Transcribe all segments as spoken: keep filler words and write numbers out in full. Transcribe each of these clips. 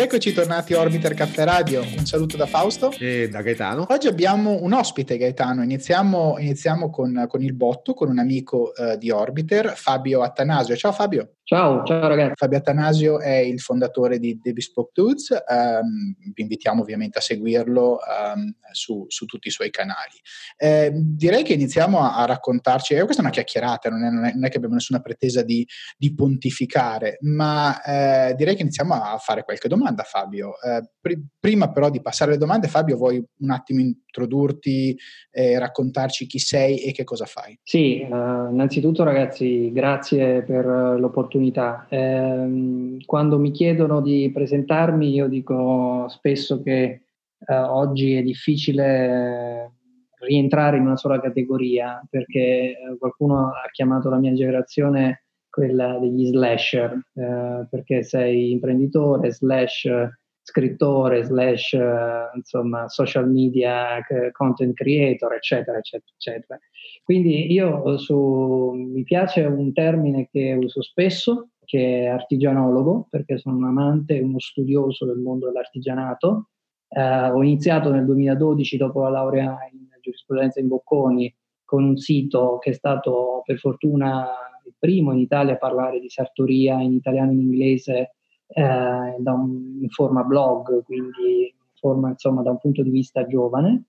Ed eccoci tornati a Orbiter Caffe Radio, un saluto da Fausto e da Gaetano. Oggi abbiamo un ospite, Gaetano, iniziamo, iniziamo con, con il botto, con un amico eh, di Orbiter, Fabio Attanasio. Ciao Fabio. Ciao, ciao ragazzi. Fabio Attanasio è il fondatore di The Bespoke Dudes, um, vi invitiamo ovviamente a seguirlo um, su, su tutti i suoi canali. Eh, direi che iniziamo a, a raccontarci, eh, questa è una chiacchierata, non è, non, è, non è che abbiamo nessuna pretesa di, di pontificare, ma eh, direi che iniziamo a fare qualche domanda, Fabio. Eh, pr- prima però di passare alle domande, Fabio, vuoi un attimo introdurti, eh, raccontarci chi sei e che cosa fai? Sì, eh, innanzitutto ragazzi, grazie per l'opportunità. Eh, quando mi chiedono di presentarmi io dico spesso che eh, oggi è difficile eh, rientrare in una sola categoria, perché eh, qualcuno ha chiamato la mia generazione quella degli slasher, eh, perché sei imprenditore, slash scrittore, slash eh, insomma social media content creator, eccetera eccetera eccetera. Quindi io su, mi piace un termine che uso spesso, che è artigianologo, perché sono un amante, uno studioso del mondo dell'artigianato. Eh, ho iniziato nel duemiladodici, dopo la laurea in giurisprudenza in Bocconi, con un sito che è stato per fortuna il primo in Italia a parlare di sartoria in italiano e in inglese eh, da un, in forma blog, quindi in forma insomma da un punto di vista giovane.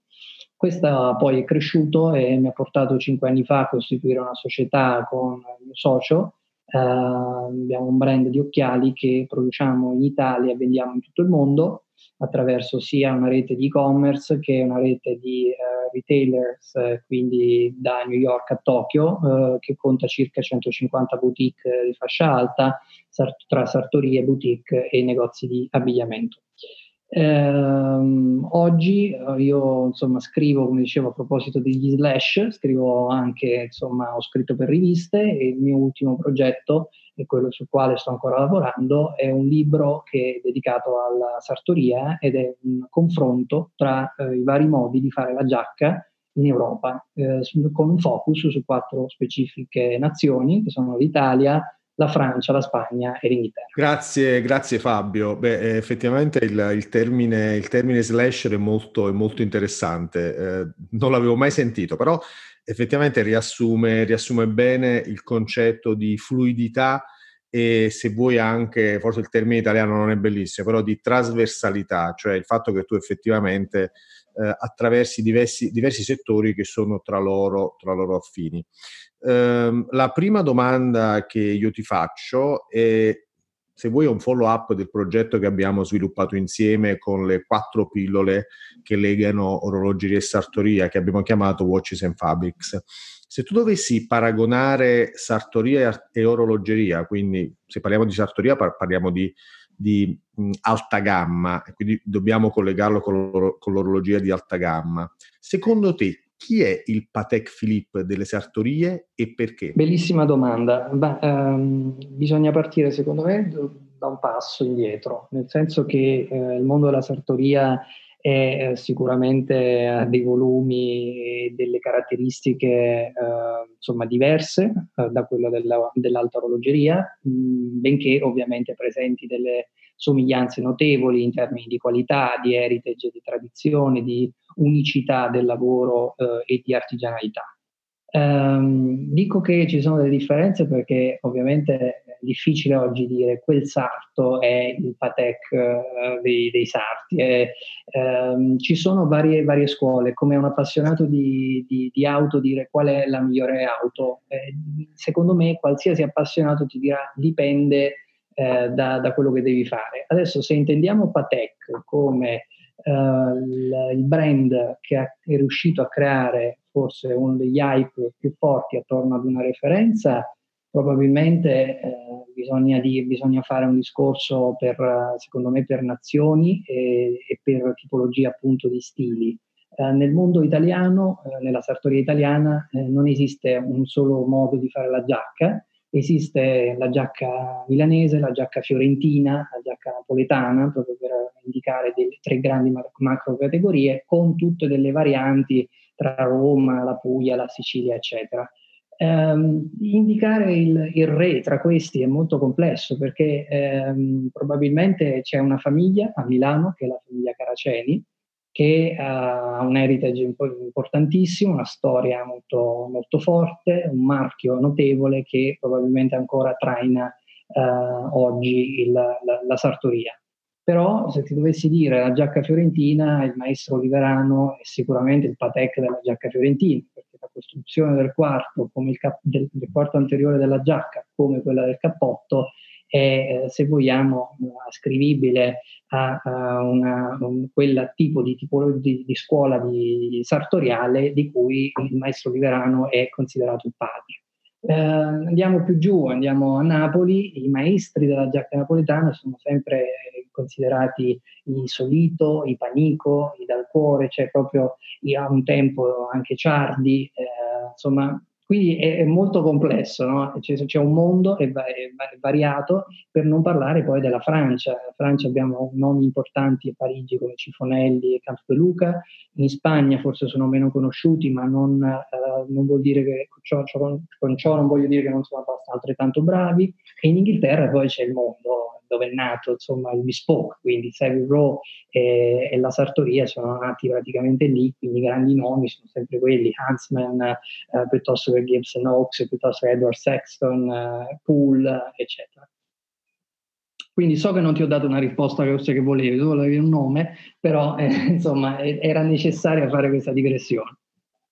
Questa poi è cresciuto e mi ha portato cinque anni fa a costituire una società con il mio socio. Eh, abbiamo un brand di occhiali che produciamo in Italia e vendiamo in tutto il mondo attraverso sia una rete di e-commerce che una rete di eh, retailers, eh, quindi da New York a Tokyo, eh, che conta circa centocinquanta boutique di fascia alta, sart- tra sartorie, boutique e negozi di abbigliamento. Eh, oggi io insomma scrivo, come dicevo a proposito degli slash, scrivo anche, insomma ho scritto per riviste, e il mio ultimo progetto, e quello sul quale sto ancora lavorando, è un libro che è dedicato alla sartoria ed è un confronto tra eh, i vari modi di fare la giacca in Europa, eh, con un focus su quattro specifiche nazioni che sono l'Italia, la Francia, la Spagna e l'Inghilterra. Grazie, grazie Fabio. Beh, effettivamente il, il, termine, il termine slasher è molto, è molto interessante, eh, non l'avevo mai sentito, però effettivamente riassume, riassume bene il concetto di fluidità e, se vuoi, anche, forse il termine italiano non è bellissimo, però di trasversalità, cioè il fatto che tu effettivamente eh, attraversi diversi, diversi settori che sono tra loro, tra loro affini. Um, la prima domanda che io ti faccio è, se vuoi, un follow-up del progetto che abbiamo sviluppato insieme con le quattro pillole che legano orologeria e sartoria, che abbiamo chiamato Watches and Fabrics. Se tu dovessi paragonare sartoria e orologeria, quindi se parliamo di sartoria par- parliamo di, di mh, alta gamma, e quindi dobbiamo collegarlo con, l'or- con l'orologia di alta gamma, secondo te chi è il Patek Philippe delle sartorie e perché? Bellissima domanda. Ma, ehm, bisogna partire, secondo me, da un passo indietro, nel senso che eh, il mondo della sartoria è eh, sicuramente ha dei volumi e delle caratteristiche eh, insomma diverse eh, da quello della, dell'alta orologeria, mh, benché ovviamente presenti delle somiglianze notevoli in termini di qualità, di heritage, di tradizione, di unicità del lavoro eh, e di artigianalità. Ehm, dico che ci sono delle differenze perché ovviamente è difficile oggi dire quel sarto è il Patek eh, dei, dei sarti. Eh, ehm, ci sono varie, varie scuole, come un appassionato di, di, di auto dire qual è la migliore auto. Eh, secondo me qualsiasi appassionato ti dirà dipende Da, da quello che devi fare. Adesso, se intendiamo Patek come eh, l, il brand che ha, è riuscito a creare forse uno degli hype più forti attorno ad una referenza, probabilmente eh, bisogna, di, bisogna fare un discorso per, secondo me, per nazioni e, e per tipologia appunto di stili. Eh, nel mondo italiano, eh, nella sartoria italiana, eh, non esiste un solo modo di fare la giacca. Esiste la giacca milanese, la giacca fiorentina, la giacca napoletana, proprio per indicare delle tre grandi macro categorie, con tutte delle varianti tra Roma, la Puglia, la Sicilia, eccetera. Um, indicare il, il re tra questi è molto complesso perché um, probabilmente c'è una famiglia a Milano, che è la famiglia Caraceni, che ha un heritage importantissimo, una storia molto, molto forte, un marchio notevole che probabilmente ancora traina uh, oggi il, la, la sartoria. Però se ti dovessi dire la giacca fiorentina, il maestro Liverano è sicuramente il Patek della giacca fiorentina, la costruzione del quarto, come il cap- del, del quarto anteriore della giacca, come quella del cappotto, è, eh, se vogliamo, ascrivibile a, a una, un, quel tipo di, tipo di, di scuola di, sartoriale di cui il maestro Liverano è considerato il padre. Eh, andiamo più giù, andiamo a Napoli, i maestri della giacca napoletana sono sempre considerati i Solito, i Panico, i Dal Cuore, c'è cioè proprio a un tempo anche Ciardi, eh, insomma, quindi è, è molto complesso, no? C'è, c'è un mondo è, è variato, per non parlare poi della Francia. In Francia abbiamo nomi importanti a Parigi come Cifonelli e Canto Luca, in Spagna forse sono meno conosciuti, ma non, eh, non vuol dire che ciò, ciò, con ciò non voglio dire che non sono altrettanto bravi, e in Inghilterra poi c'è il mondo dove è nato, insomma, il bespoke, quindi Savile Row e, e la sartoria sono nati praticamente lì, quindi i grandi nomi sono sempre quelli, Huntsman, eh, piuttosto che Gibson Oaks, piuttosto che Edward Sexton, eh, Poole, eccetera. Quindi so che non ti ho dato una risposta che forse che volevi, tu volevi un nome, però eh, insomma era necessario fare questa digressione.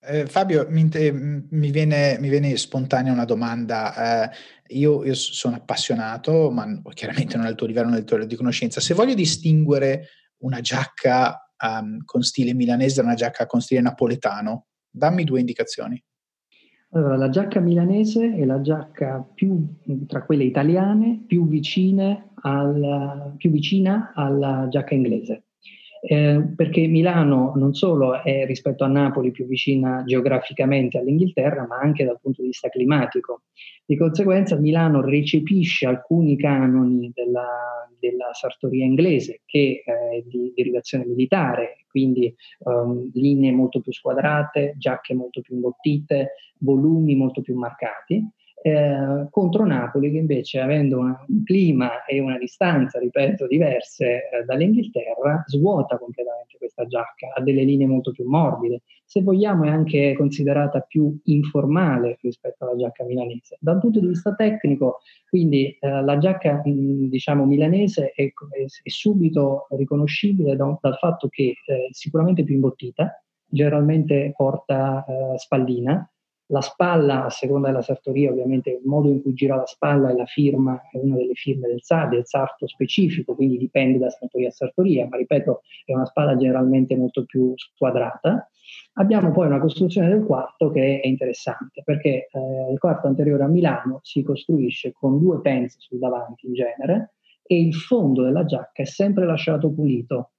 Eh, Fabio, mi, te, mi, viene, mi viene spontanea una domanda. Eh, io, io sono appassionato, ma chiaramente non al tuo livello, nel tuo livello di conoscenza. Se voglio distinguere una giacca um, con stile milanese da una giacca con stile napoletano, dammi due indicazioni. Allora, la giacca milanese è la giacca più, tra quelle italiane, più vicine al, più vicina alla giacca inglese. Eh, perché Milano non solo è rispetto a Napoli più vicina geograficamente all'Inghilterra, ma anche dal punto di vista climatico. Di conseguenza Milano recepisce alcuni canoni della, della sartoria inglese, che è di derivazione militare, quindi um, linee molto più squadrate, giacche molto più imbottite, volumi molto più marcati. Eh, contro Napoli, che invece, avendo una, un clima e una distanza, ripeto, diverse eh, dall'Inghilterra, svuota completamente questa giacca, ha delle linee molto più morbide, se vogliamo è anche considerata più informale rispetto alla giacca milanese. Dal punto di vista tecnico, quindi eh, la giacca mh, diciamo milanese è, è, è subito riconoscibile da, dal fatto che eh, sicuramente più imbottita, generalmente porta eh, spallina. La spalla, a seconda della sartoria, ovviamente il modo in cui gira la spalla è la firma, è una delle firme del, sa, del sarto specifico, quindi dipende da sartoria a sartoria, ma ripeto, è una spalla generalmente molto più squadrata. Abbiamo poi una costruzione del quarto che è interessante, perché eh, il quarto anteriore a Milano si costruisce con due penze sul davanti in genere, e il fondo della giacca è sempre lasciato pulito.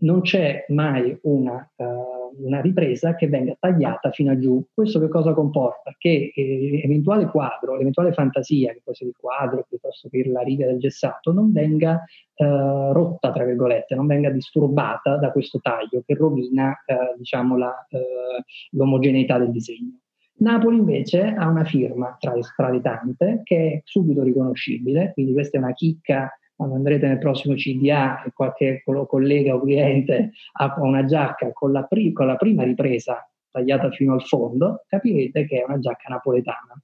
Non c'è mai una, uh, una ripresa che venga tagliata fino a giù. Questo che cosa comporta? Che eh, eventuale quadro, l'eventuale fantasia, che può essere il quadro piuttosto che la riga del gessato, non venga uh, rotta, tra virgolette, non venga disturbata da questo taglio che rovina uh, diciamo la, uh, l'omogeneità del disegno. Napoli invece ha una firma tra le, tra le tante che è subito riconoscibile, quindi questa è una chicca. Quando andrete nel prossimo C D A e qualche collega o cliente ha una giacca con la, pri- con la prima ripresa tagliata fino al fondo, capirete che è una giacca napoletana.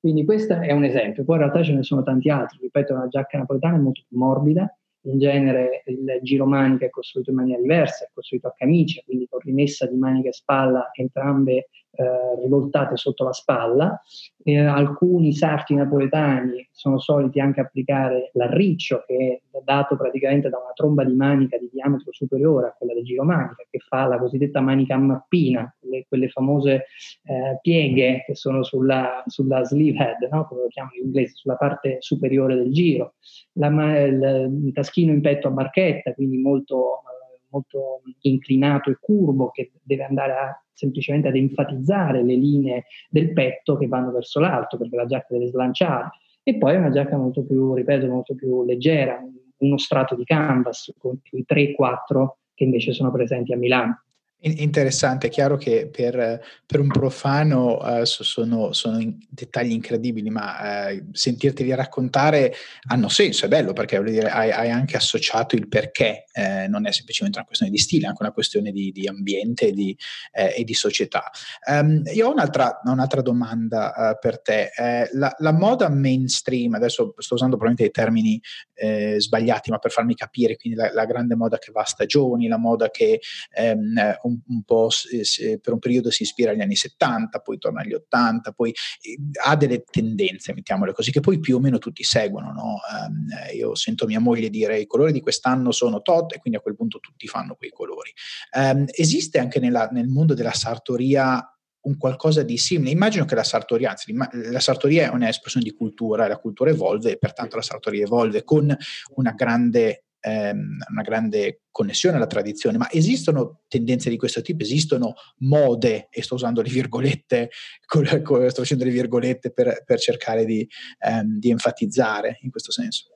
Quindi questo è un esempio, poi in realtà ce ne sono tanti altri. Ripeto, una giacca napoletana è molto più morbida, in genere il giro manica è costruito in maniera diversa, è costruito a camicia, quindi con rimessa di manica e spalla entrambe eh, rivoltate sotto la spalla. Eh, alcuni sarti napoletani sono soliti anche applicare l'arriccio, che è dato praticamente da una tromba di manica di diametro superiore a quella del giro manica, che fa la cosiddetta manica a mappina, quelle, quelle famose eh, pieghe che sono sulla, sulla sleeve head, no? Come lo chiamano in inglese, sulla parte superiore del giro. La, il taschino in petto a barchetta, quindi molto, molto inclinato e curvo, che deve andare a, semplicemente ad enfatizzare le linee del petto che vanno verso l'alto, perché la giacca deve slanciare. E poi è una giacca molto più, ripeto, molto più leggera, uno strato di canvas con i tre quattro che invece sono presenti a Milano. Interessante, è chiaro che per, per un profano uh, sono, sono in dettagli incredibili, ma uh, sentirteli raccontare hanno senso, è bello perché vuol dire, hai, hai anche associato il perché, eh, non è semplicemente una questione di stile, è anche una questione di, di ambiente di, eh, e di società. Um, io ho un'altra, un'altra domanda uh, per te, eh, la, la moda mainstream, adesso sto usando probabilmente dei termini eh, sbagliati ma per farmi capire, quindi la, la grande moda che va a stagioni, la moda che ehm, un po' per un periodo si ispira agli anni settanta, poi torna agli ottanta, poi ha delle tendenze, mettiamole così, che poi più o meno tutti seguono, no? Um, io sento mia moglie dire i colori di quest'anno sono tot e quindi a quel punto tutti fanno quei colori. Um, esiste anche nella, nel mondo della sartoria un qualcosa di simile? Immagino che la sartoria, anzi la sartoria è un'espressione di cultura, la cultura evolve e pertanto la sartoria evolve con una grande... una grande connessione alla tradizione, ma esistono tendenze di questo tipo, esistono mode, e sto usando le virgolette, sto facendo le virgolette per, per cercare di, um, di enfatizzare in questo senso.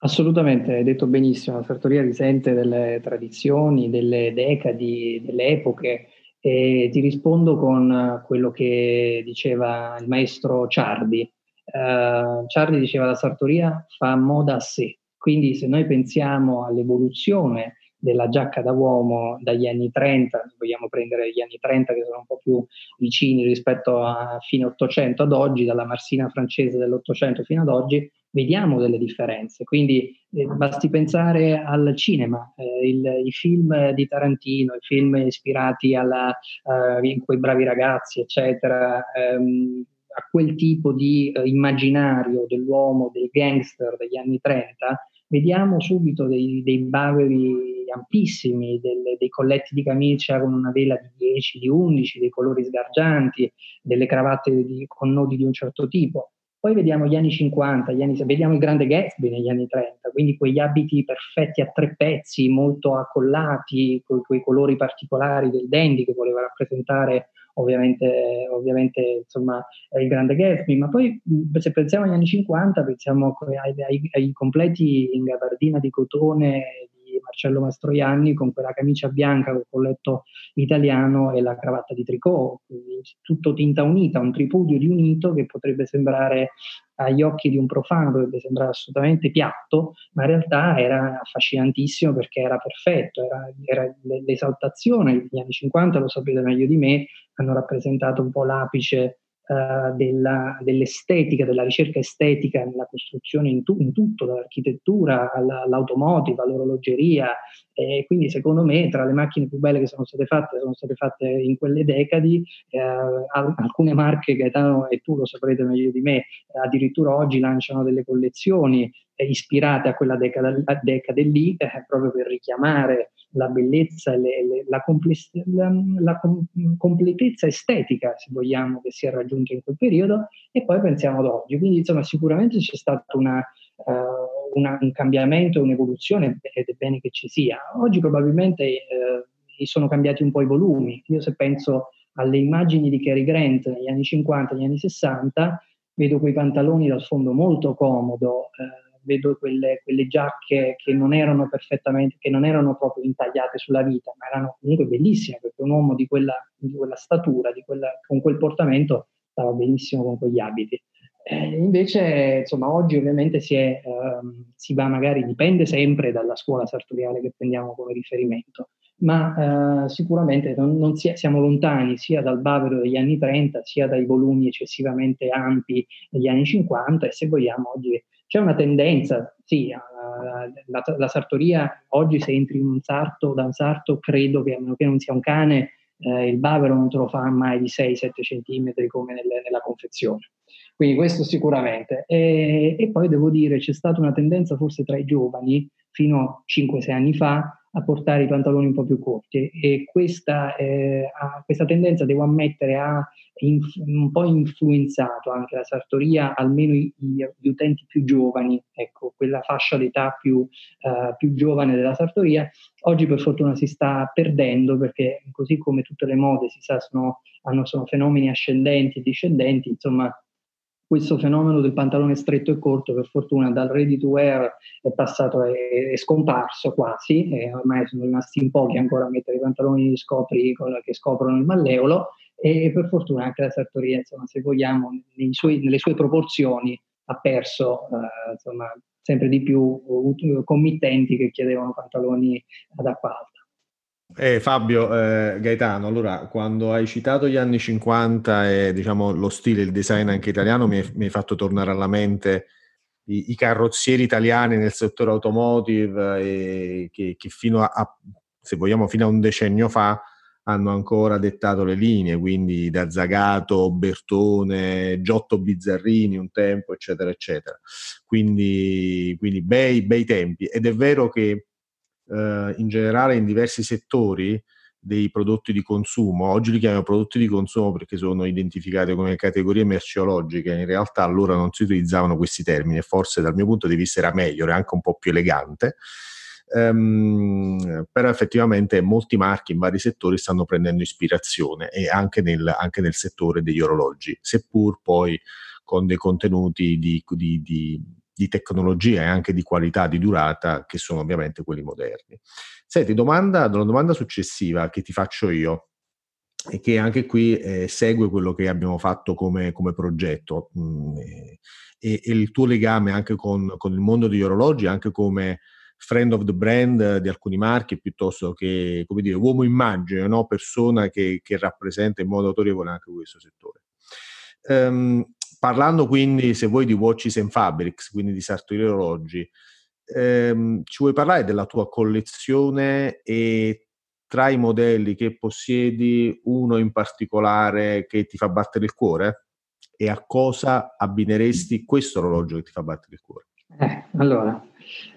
Assolutamente, hai detto benissimo, la sartoria risente delle tradizioni, delle decadi, delle epoche, e ti rispondo con quello che diceva il maestro Ciardi. Uh, Ciardi diceva la sartoria fa moda a sé. Quindi se noi pensiamo all'evoluzione della giacca da uomo dagli anni trenta, vogliamo prendere gli anni trenta che sono un po' più vicini rispetto a fine Ottocento ad oggi, dalla marsina francese dell'Ottocento fino ad oggi, vediamo delle differenze. Quindi eh, basti pensare al cinema, eh, il, i film di Tarantino, i film ispirati alla eh, in quei bravi ragazzi, eccetera, ehm, a quel tipo di eh, immaginario dell'uomo, del gangster degli anni trenta, vediamo subito dei, dei baveri ampissimi, del, dei colletti di camicia con una vela di dieci, di undici, dei colori sgargianti, delle cravatte di, con nodi di un certo tipo. Poi vediamo gli anni cinquanta, gli anni, vediamo il grande Gatsby negli anni trenta, quindi quegli abiti perfetti a tre pezzi, molto accollati, con quei colori particolari del dandy che voleva rappresentare Ovviamente, ovviamente insomma, il grande Gatsby, ma poi se pensiamo agli anni cinquanta, pensiamo ai, ai, ai completi in gabardina di cotone di Marcello Mastroianni con quella camicia bianca, col colletto italiano e la cravatta di tricot, tutto tinta unita, un tripudio di unito che potrebbe sembrare agli occhi di un profano, potrebbe sembrare assolutamente piatto, ma in realtà era affascinantissimo perché era perfetto, era, era l'esaltazione degli anni cinquanta, lo sapete meglio di me, hanno rappresentato un po' l'apice uh, della, dell'estetica, della ricerca estetica nella costruzione in, tu, in tutto, dall'architettura alla, all'automotive, all'orologeria, e quindi secondo me tra le macchine più belle che sono state fatte, sono state fatte in quelle decadi, eh, alcune marche, Gaetano e tu lo saprete meglio di me, addirittura oggi lanciano delle collezioni ispirate a quella decade, a decade lì, eh, proprio per richiamare la bellezza e le, le, la, compless- la, la com- completezza estetica, se vogliamo, che si è raggiunta in quel periodo, e poi pensiamo ad oggi. Quindi insomma sicuramente c'è stato una, uh, una, un cambiamento, un'evoluzione, ed è bene che ci sia. Oggi probabilmente uh, sono cambiati un po' i volumi. Io se penso alle immagini di Cary Grant negli anni cinquanta, negli anni sessanta, vedo quei pantaloni dal fondo molto comodo, uh, vedo quelle, quelle giacche che non erano perfettamente, che non erano proprio intagliate sulla vita, ma erano comunque bellissime, perché un uomo di quella, di quella statura, di quella, con quel portamento, stava benissimo con quegli abiti. Eh, invece, insomma, oggi ovviamente si, è, ehm, si va magari, dipende sempre dalla scuola sartoriale che prendiamo come riferimento, ma eh, sicuramente non, non si è, siamo lontani sia dal bavero degli anni trenta, sia dai volumi eccessivamente ampi degli anni cinquanta, e se vogliamo oggi c'è una tendenza, sì, la, la sartoria, oggi se entri in un sarto, da un sarto, credo che a meno che non sia un cane, eh, il bavero non te lo fa mai di sei sette centimetri come nel, nella confezione. Quindi questo sicuramente. E, e poi devo dire, c'è stata una tendenza forse tra i giovani, fino a cinque sei anni fa, a portare i pantaloni un po' più corti, e questa, eh, ha, questa tendenza, devo ammettere, ha inf- un po' influenzato anche la sartoria, almeno i, i, gli utenti più giovani, ecco, quella fascia d'età più, uh, più giovane della sartoria. Oggi per fortuna si sta perdendo, perché così come tutte le mode si sa sono, hanno, sono fenomeni ascendenti e discendenti, insomma questo fenomeno del pantalone stretto e corto, per fortuna dal ready to wear è passato, è, è scomparso quasi, e ormai sono rimasti in pochi ancora a mettere i pantaloni scopri che scoprono il malleolo, e per fortuna anche la sartoria, insomma, se vogliamo, nei suoi, nelle sue proporzioni ha perso eh, insomma, sempre di più committenti che chiedevano pantaloni ad acqua alta. Eh, Fabio, eh, Gaetano, allora quando hai citato gli anni cinquanta e diciamo lo stile, il design anche italiano, mi hai, mi hai fatto tornare alla mente i, i carrozzieri italiani nel settore automotive eh, che, che fino a, a se vogliamo fino a un decennio fa hanno ancora dettato le linee, quindi da Zagato, Bertone, Giotto Bizzarrini un tempo, eccetera eccetera, quindi, quindi bei, bei tempi. Ed è vero che Uh, in generale in diversi settori dei prodotti di consumo, oggi li chiamiamo prodotti di consumo perché sono identificati come categorie merceologiche, in realtà allora non si utilizzavano questi termini, forse dal mio punto di vista era meglio, era anche un po' più elegante, um, però effettivamente molti marchi in vari settori stanno prendendo ispirazione, e anche nel, anche nel settore degli orologi, seppur poi con dei contenuti di, di, di di tecnologia e anche di qualità, di durata, che sono ovviamente quelli moderni. Senti, domanda, una domanda successiva che ti faccio io, e che anche qui eh, segue quello che abbiamo fatto come, come progetto, mm, e, e il tuo legame anche con, con il mondo degli orologi, anche come friend of the brand di alcuni marchi, piuttosto che, come dire, uomo immagine, no? Persona che, che rappresenta in modo autorevole anche questo settore. Um, Parlando quindi, se vuoi, di Watches and Fabrics, quindi di sartorie e orologi, ehm, ci vuoi parlare della tua collezione e tra i modelli che possiedi uno in particolare che ti fa battere il cuore? E a cosa abbineresti questo orologio che ti fa battere il cuore? Eh, allora,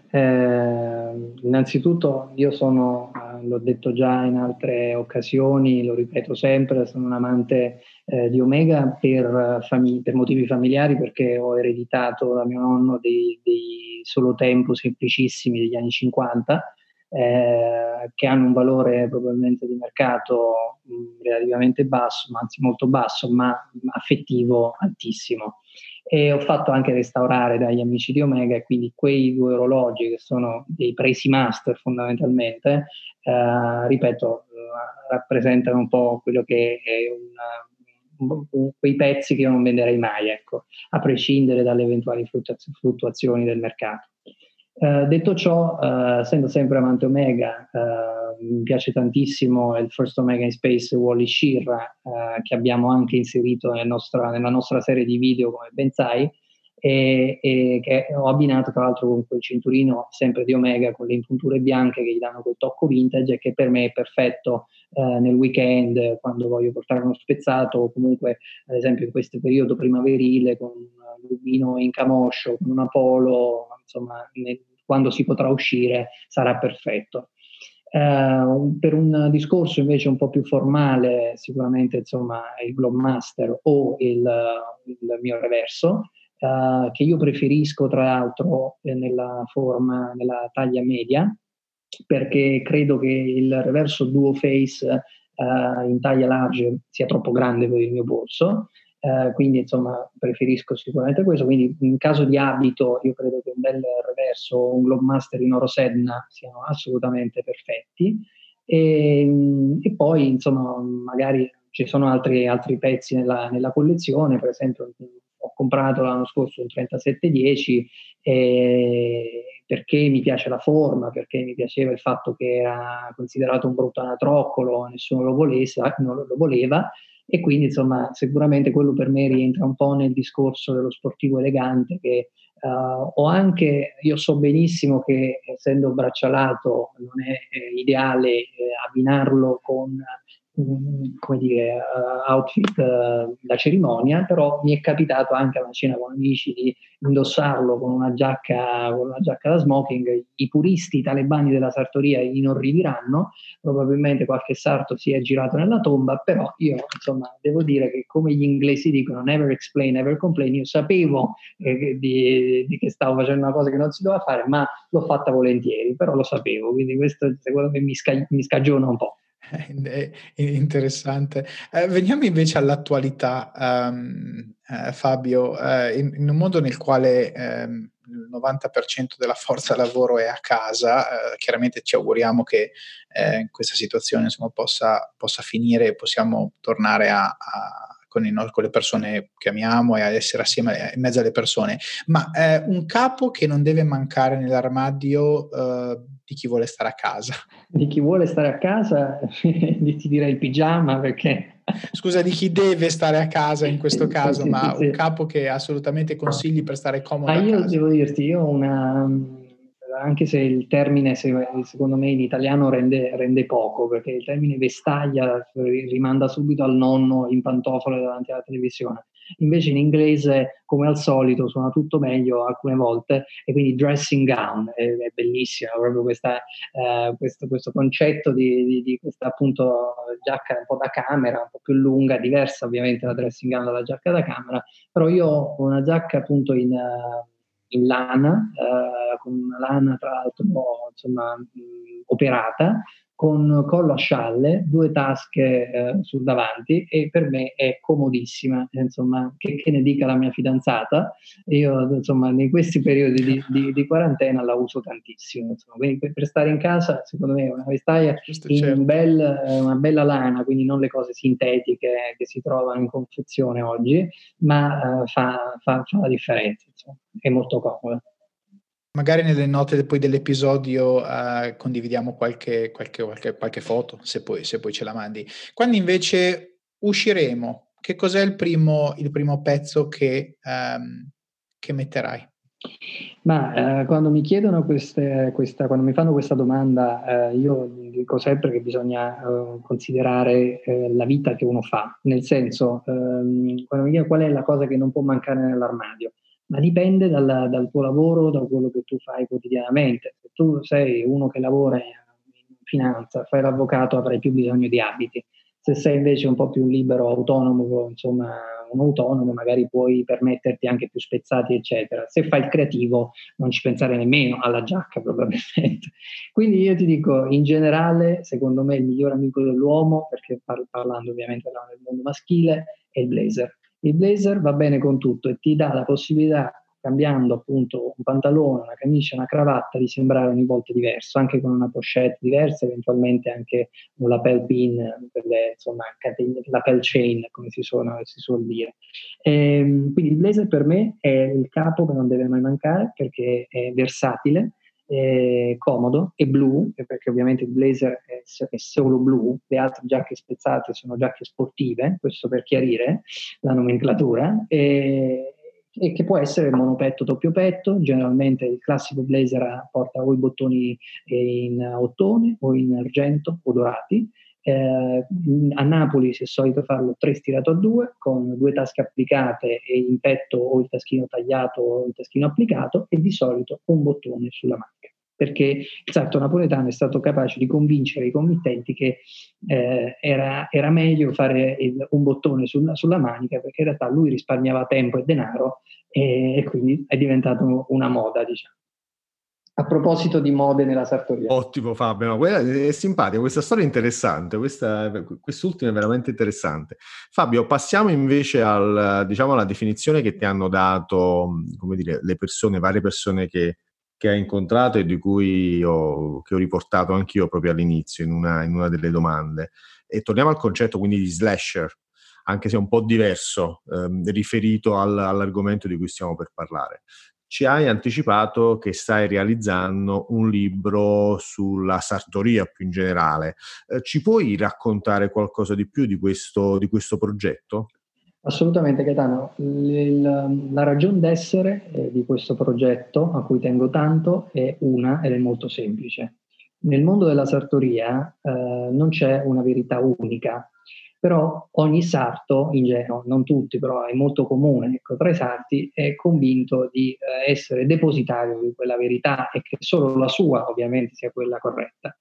eh, innanzitutto io sono, l'ho detto già in altre occasioni, lo ripeto sempre, sono un amante eh, di Omega per, famig- per motivi familiari, perché ho ereditato da mio nonno dei, dei solo tempo semplicissimi degli anni cinquanta, eh, che hanno un valore probabilmente di mercato mh, relativamente basso, anzi molto basso, ma affettivo altissimo. E ho fatto anche restaurare dagli amici di Omega, e quindi quei due orologi che sono dei presi master fondamentalmente, eh, ripeto, rappresentano un po' quello che è una, quei pezzi che io non venderei mai, ecco, a prescindere dalle eventuali fluttuazioni del mercato. Eh, detto ciò, eh, essendo sempre amante Omega, eh, mi piace tantissimo il First Omega in Space Wally Shirra, eh, che abbiamo anche inserito nel nostra, nella nostra serie di video, come ben sai, e, e che ho abbinato tra l'altro con quel cinturino sempre di Omega con le impunture bianche che gli danno quel tocco vintage, e che per me è perfetto eh, nel weekend quando voglio portare uno spezzato, o comunque ad esempio in questo periodo primaverile con un lubino in camoscio, con una polo, insomma, ne, quando si potrà uscire sarà perfetto. Uh, per un discorso invece un po' più formale, sicuramente insomma il Globemaster o il, il mio Reverso, uh, che io preferisco tra l'altro eh, nella forma, nella taglia media, perché credo che il Reverso Duo Face uh, in taglia large sia troppo grande per il mio polso. Uh, quindi insomma preferisco sicuramente questo, quindi in caso di abito io credo che un bel Reverso o un Globemaster in Oro Sedna siano assolutamente perfetti, e, e poi insomma magari ci sono altri, altri pezzi nella, nella collezione. Per esempio ho comprato l'anno scorso un trentasette dieci eh, perché mi piace la forma, perché mi piaceva il fatto che era considerato un brutto anatroccolo, nessuno lo, volesse, non lo voleva. E quindi insomma sicuramente quello per me rientra un po' nel discorso dello sportivo elegante, che uh, ho anche, io so benissimo che essendo braccialato non è eh, ideale eh, abbinarlo con mh, come dire, uh, outfit uh, da cerimonia, però mi è capitato anche a una cena con amici di indossarlo con una giacca, con una giacca da smoking. I puristi, i talebani della sartoria inorridiranno, probabilmente qualche sarto si è girato nella tomba, però io insomma devo dire che, come gli inglesi dicono never explain, never complain, io sapevo eh, di, di che stavo facendo una cosa che non si doveva fare, ma l'ho fatta volentieri, però lo sapevo, quindi questo secondo me mi, sca- mi scagiona un po'. è interessante. Eh, veniamo invece all'attualità, um, eh, Fabio, eh, in, in un mondo nel quale ehm, il novanta per cento della forza lavoro è a casa, eh, chiaramente ci auguriamo che eh, questa situazione insomma, possa, possa finire e possiamo tornare a, a Con, i, con le persone che amiamo e ad essere assieme in mezzo alle persone, ma eh, un capo che non deve mancare nell'armadio eh, di chi vuole stare a casa. Di chi vuole stare a casa, ti direi pigiama, perché... Scusa, di chi deve stare a casa in questo caso, sì, ma sì, un sì. capo che assolutamente consigli per stare comodo ah, a io casa. Io devo dirti, io ho una... anche se il termine secondo me in italiano rende, rende poco, perché il termine vestaglia rimanda subito al nonno in pantofole davanti alla televisione, invece in inglese come al solito suona tutto meglio alcune volte, e quindi dressing gown è, è bellissima proprio questa, eh, questo, questo concetto di, di, di questa appunto giacca un po' da camera, un po' più lunga, diversa ovviamente la dressing gown dalla giacca da camera, però io ho una giacca appunto in... Uh, in lana, eh, con una lana tra l'altro un po' insomma, mh, operata, con collo a scialle, due tasche eh, sul davanti, e per me è comodissima, insomma, che, che ne dica la mia fidanzata, io insomma in questi periodi di, di, di quarantena la uso tantissimo, insomma. Quindi per stare in casa secondo me una vestaglia in certo. bel, una bella lana, quindi non le cose sintetiche che si trovano in confezione oggi, ma eh, fa, fa, fa la differenza, insomma. È molto comoda. Magari nelle note poi dell'episodio uh, condividiamo qualche, qualche, qualche, qualche foto, se poi, se poi ce la mandi. Quando invece usciremo, che cos'è il primo, il primo pezzo che, um, che metterai? Ma eh, quando mi chiedono queste, questa, quando mi fanno questa domanda, eh, io dico sempre che bisogna eh, considerare eh, la vita che uno fa, nel senso, ehm, quando mi chiedono qual è la cosa che non può mancare nell'armadio, ma dipende dal, dal tuo lavoro, da quello che tu fai quotidianamente. Se tu sei uno che lavora in finanza, fai l'avvocato, avrai più bisogno di abiti. Se sei invece un po' più libero, autonomo, insomma un autonomo, magari puoi permetterti anche più spezzati, eccetera. Se fai il creativo non ci pensare nemmeno alla giacca, probabilmente. Quindi io ti dico, in generale, secondo me il miglior amico dell'uomo, perché par- parlando ovviamente del mondo maschile, è il blazer. Il blazer va bene con tutto e ti dà la possibilità, cambiando appunto un pantalone, una camicia, una cravatta, di sembrare ogni volta diverso, anche con una pochette diversa, eventualmente anche un lapel pin, per le, insomma, lapel chain, come si, suona, si suol dire. E, quindi il blazer per me è il capo che non deve mai mancare, perché è versatile, è comodo, è blu, perché ovviamente il blazer è, è solo blu, le altre giacche spezzate sono giacche sportive, questo per chiarire la nomenclatura, e, e che può essere monopetto, doppio petto, generalmente il classico blazer porta o i bottoni in ottone o in argento o dorati. Eh, a Napoli si è solito farlo tre stirato a due, con due tasche applicate e in petto o il taschino tagliato o il taschino applicato, e di solito un bottone sulla manica, perché il sarto napoletano è stato capace di convincere i committenti che eh, era, era meglio fare il, un bottone sulla, sulla manica, perché in realtà lui risparmiava tempo e denaro, e, e quindi è diventato una moda, diciamo. A proposito di mode nella sartoria. Ottimo Fabio, no, quella è simpatica, questa storia è interessante, questa, quest'ultima è veramente interessante. Fabio, passiamo invece al, diciamo, alla definizione che ti hanno dato, come dire, le persone, varie persone che, che hai incontrato e di cui ho, che ho riportato anch'io proprio all'inizio in una, in una delle domande. E torniamo al concetto quindi di slasher, anche se un po' diverso, ehm, riferito al, all'argomento di cui stiamo per parlare. Ci hai anticipato che stai realizzando un libro sulla sartoria più in generale. Eh, ci puoi raccontare qualcosa di più di questo, di questo progetto? Assolutamente Gaetano, il, la ragione d'essere eh, di questo progetto, a cui tengo tanto, è una ed è molto semplice. Nel mondo della sartoria eh, non c'è una verità unica. Però ogni sarto, in genere, non tutti, però è molto comune, ecco, tra i sarti, è convinto di eh, essere depositario di quella verità e che solo la sua ovviamente sia quella corretta.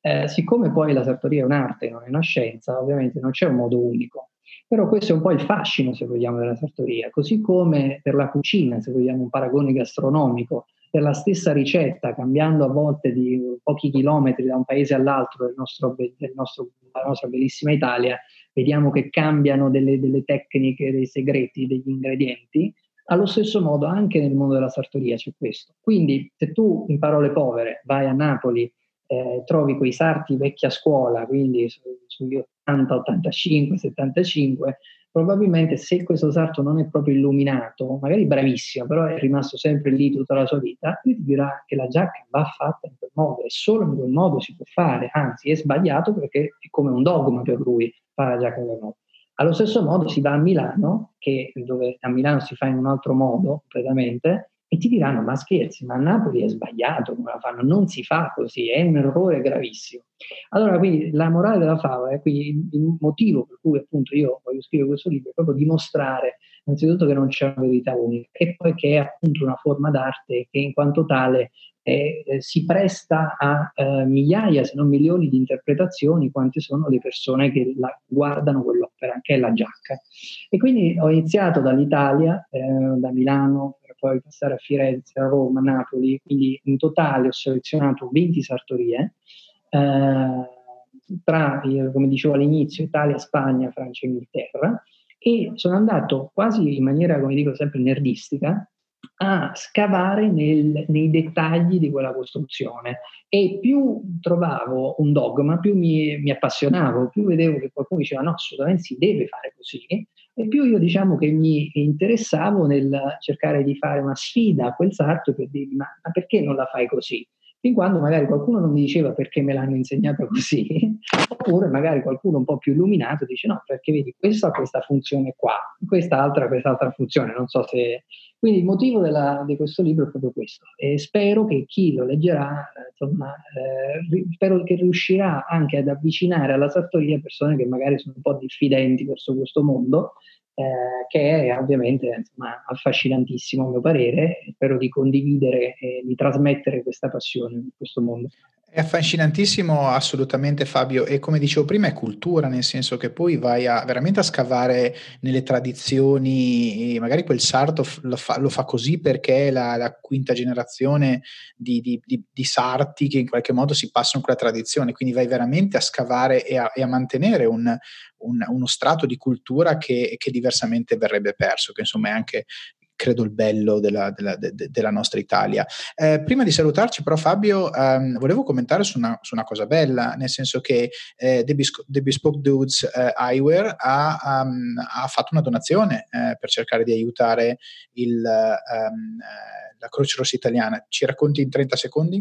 Eh, siccome poi la sartoria è un'arte, non è una scienza, ovviamente non c'è un modo unico. Però questo è un po' il fascino, se vogliamo, della sartoria, così come per la cucina, se vogliamo un paragone gastronomico. per la stessa ricetta, cambiando a volte di pochi chilometri da un paese all'altro del nostro, del nostro, della nostra bellissima Italia, vediamo che cambiano delle, delle tecniche, dei segreti, degli ingredienti. Allo stesso modo anche nel mondo della sartoria c'è questo. Quindi se tu, in parole povere, vai a Napoli, eh, trovi quei sarti vecchia scuola, quindi su, sugli ottanta, ottantacinque, settantacinque, probabilmente se questo sarto non è proprio illuminato, magari bravissimo, però è rimasto sempre lì tutta la sua vita, lui ti dirà che la giacca va fatta in quel modo, e solo in quel modo si può fare, anzi è sbagliato perché è come un dogma per lui fare la giacca in quel modo. Allo stesso modo si va a Milano, che dove a Milano si fa in un altro modo completamente, e ti diranno: ma scherzi, ma a Napoli è sbagliato come la fanno, non si fa così, è un errore gravissimo. Allora, quindi la morale della favola, è quindi il motivo per cui appunto io voglio scrivere questo libro, è proprio dimostrare innanzitutto che non c'è una verità unica, e poi che è appunto una forma d'arte che in quanto tale eh, eh, si presta a eh, migliaia, se non milioni di interpretazioni, quante sono le persone che la guardano quell'opera, che è la giacca. E quindi ho iniziato dall'Italia, eh, da Milano, per poi passare a Firenze, a Roma, Napoli, quindi in totale ho selezionato venti sartorie, eh, tra, come dicevo all'inizio, Italia, Spagna, Francia e Inghilterra, e sono andato quasi in maniera, come dico sempre, nerdistica, a scavare nel, nei dettagli di quella costruzione, e più trovavo un dogma, più mi, mi appassionavo, più vedevo che qualcuno diceva no, assolutamente si deve fare così, e più io diciamo che mi interessavo nel cercare di fare una sfida a quel sarto per dirgli ma, ma perché non la fai così? Fin quando magari qualcuno non mi diceva perché me l'hanno insegnata così, oppure magari qualcuno un po' più illuminato dice no, perché vedi, questa ha questa funzione qua, questa altra quest'altra funzione, non so se... Quindi il motivo della, di questo libro è proprio questo, e spero che chi lo leggerà, insomma, eh, spero che riuscirà anche ad avvicinare alla sartoria persone che magari sono un po' diffidenti verso questo mondo, Eh, che è ovviamente insomma, affascinantissimo a mio parere, spero di condividere e di trasmettere questa passione in questo mondo. È affascinantissimo assolutamente, Fabio, e come dicevo prima è cultura, nel senso che poi vai a, veramente a scavare nelle tradizioni, e magari quel sarto lo fa, lo fa così perché la, la quinta generazione di, di, di, di sarti che in qualche modo si passano quella tradizione, quindi vai veramente a scavare e a, e a mantenere un, un, uno strato di cultura che, che diversamente verrebbe perso, che insomma è anche... credo il bello della, della, de, della nostra Italia. Eh, prima di salutarci però Fabio, ehm, volevo commentare su una, su una cosa bella, nel senso che eh, The, Besco- The Bespoke Dudes eh, Eyewear ha, um, ha fatto una donazione eh, per cercare di aiutare il, um, eh, la Croce Rossa Italiana. Ci racconti in trenta secondi?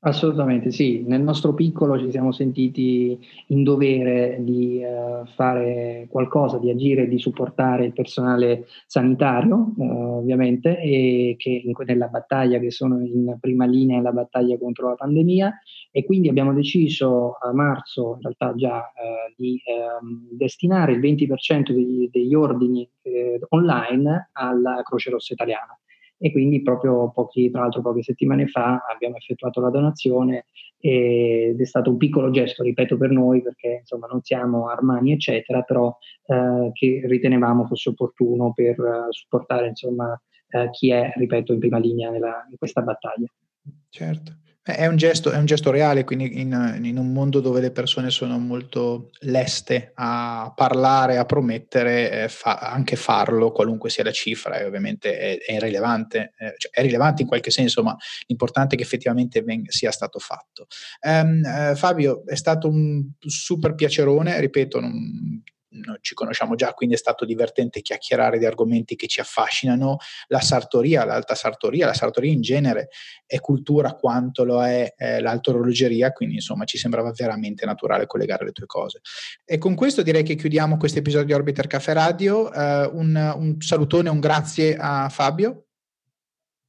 Assolutamente sì, nel nostro piccolo ci siamo sentiti in dovere di uh, fare qualcosa, di agire, di supportare il personale sanitario uh, ovviamente, e che in, nella battaglia, che sono in prima linea nella battaglia contro la pandemia, e quindi abbiamo deciso a marzo in realtà già uh, di um, destinare il venti per cento degli, degli ordini eh, online alla Croce Rossa Italiana. E quindi proprio pochi, tra l'altro poche settimane fa abbiamo effettuato la donazione, ed è stato un piccolo gesto, ripeto, per noi, perché insomma non siamo Armani eccetera, però eh, che ritenevamo fosse opportuno per uh, supportare insomma uh, chi è, ripeto, in prima linea nella, in questa battaglia. Certo. È un gesto, è un gesto reale, quindi in, in un mondo dove le persone sono molto leste a parlare, a promettere, eh, fa, anche farlo, qualunque sia la cifra, e ovviamente è, è irrilevante, eh, cioè è rilevante in qualche senso, ma l'importante è che effettivamente ben, sia stato fatto. Um, eh, Fabio, è stato un super piacerone, ripeto, non... No, ci conosciamo già, quindi è stato divertente chiacchierare di argomenti che ci affascinano. La sartoria, l'alta sartoria, la sartoria in genere è cultura quanto lo è eh, l'alta orologeria, quindi insomma ci sembrava veramente naturale collegare le tue cose. E con questo direi che chiudiamo questo episodio di Orbiter Café Radio. Eh, un, un salutone, un grazie a Fabio.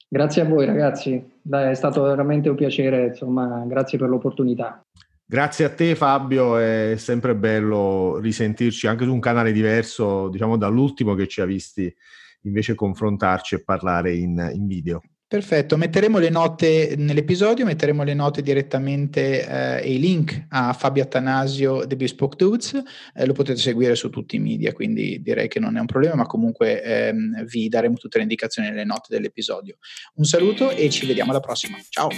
Grazie a voi ragazzi, dai, è stato veramente un piacere, insomma, grazie per l'opportunità. Grazie a te Fabio, è sempre bello risentirci anche su un canale diverso, diciamo, dall'ultimo che ci ha visti invece confrontarci e parlare in, in video. Perfetto, metteremo le note nell'episodio, metteremo le note direttamente eh, e i link a Fabio Attanasio, The Bespoke Dudes, eh, lo potete seguire su tutti i media, quindi direi che non è un problema, ma comunque ehm, vi daremo tutte le indicazioni nelle note dell'episodio. Un saluto e ci vediamo alla prossima, ciao!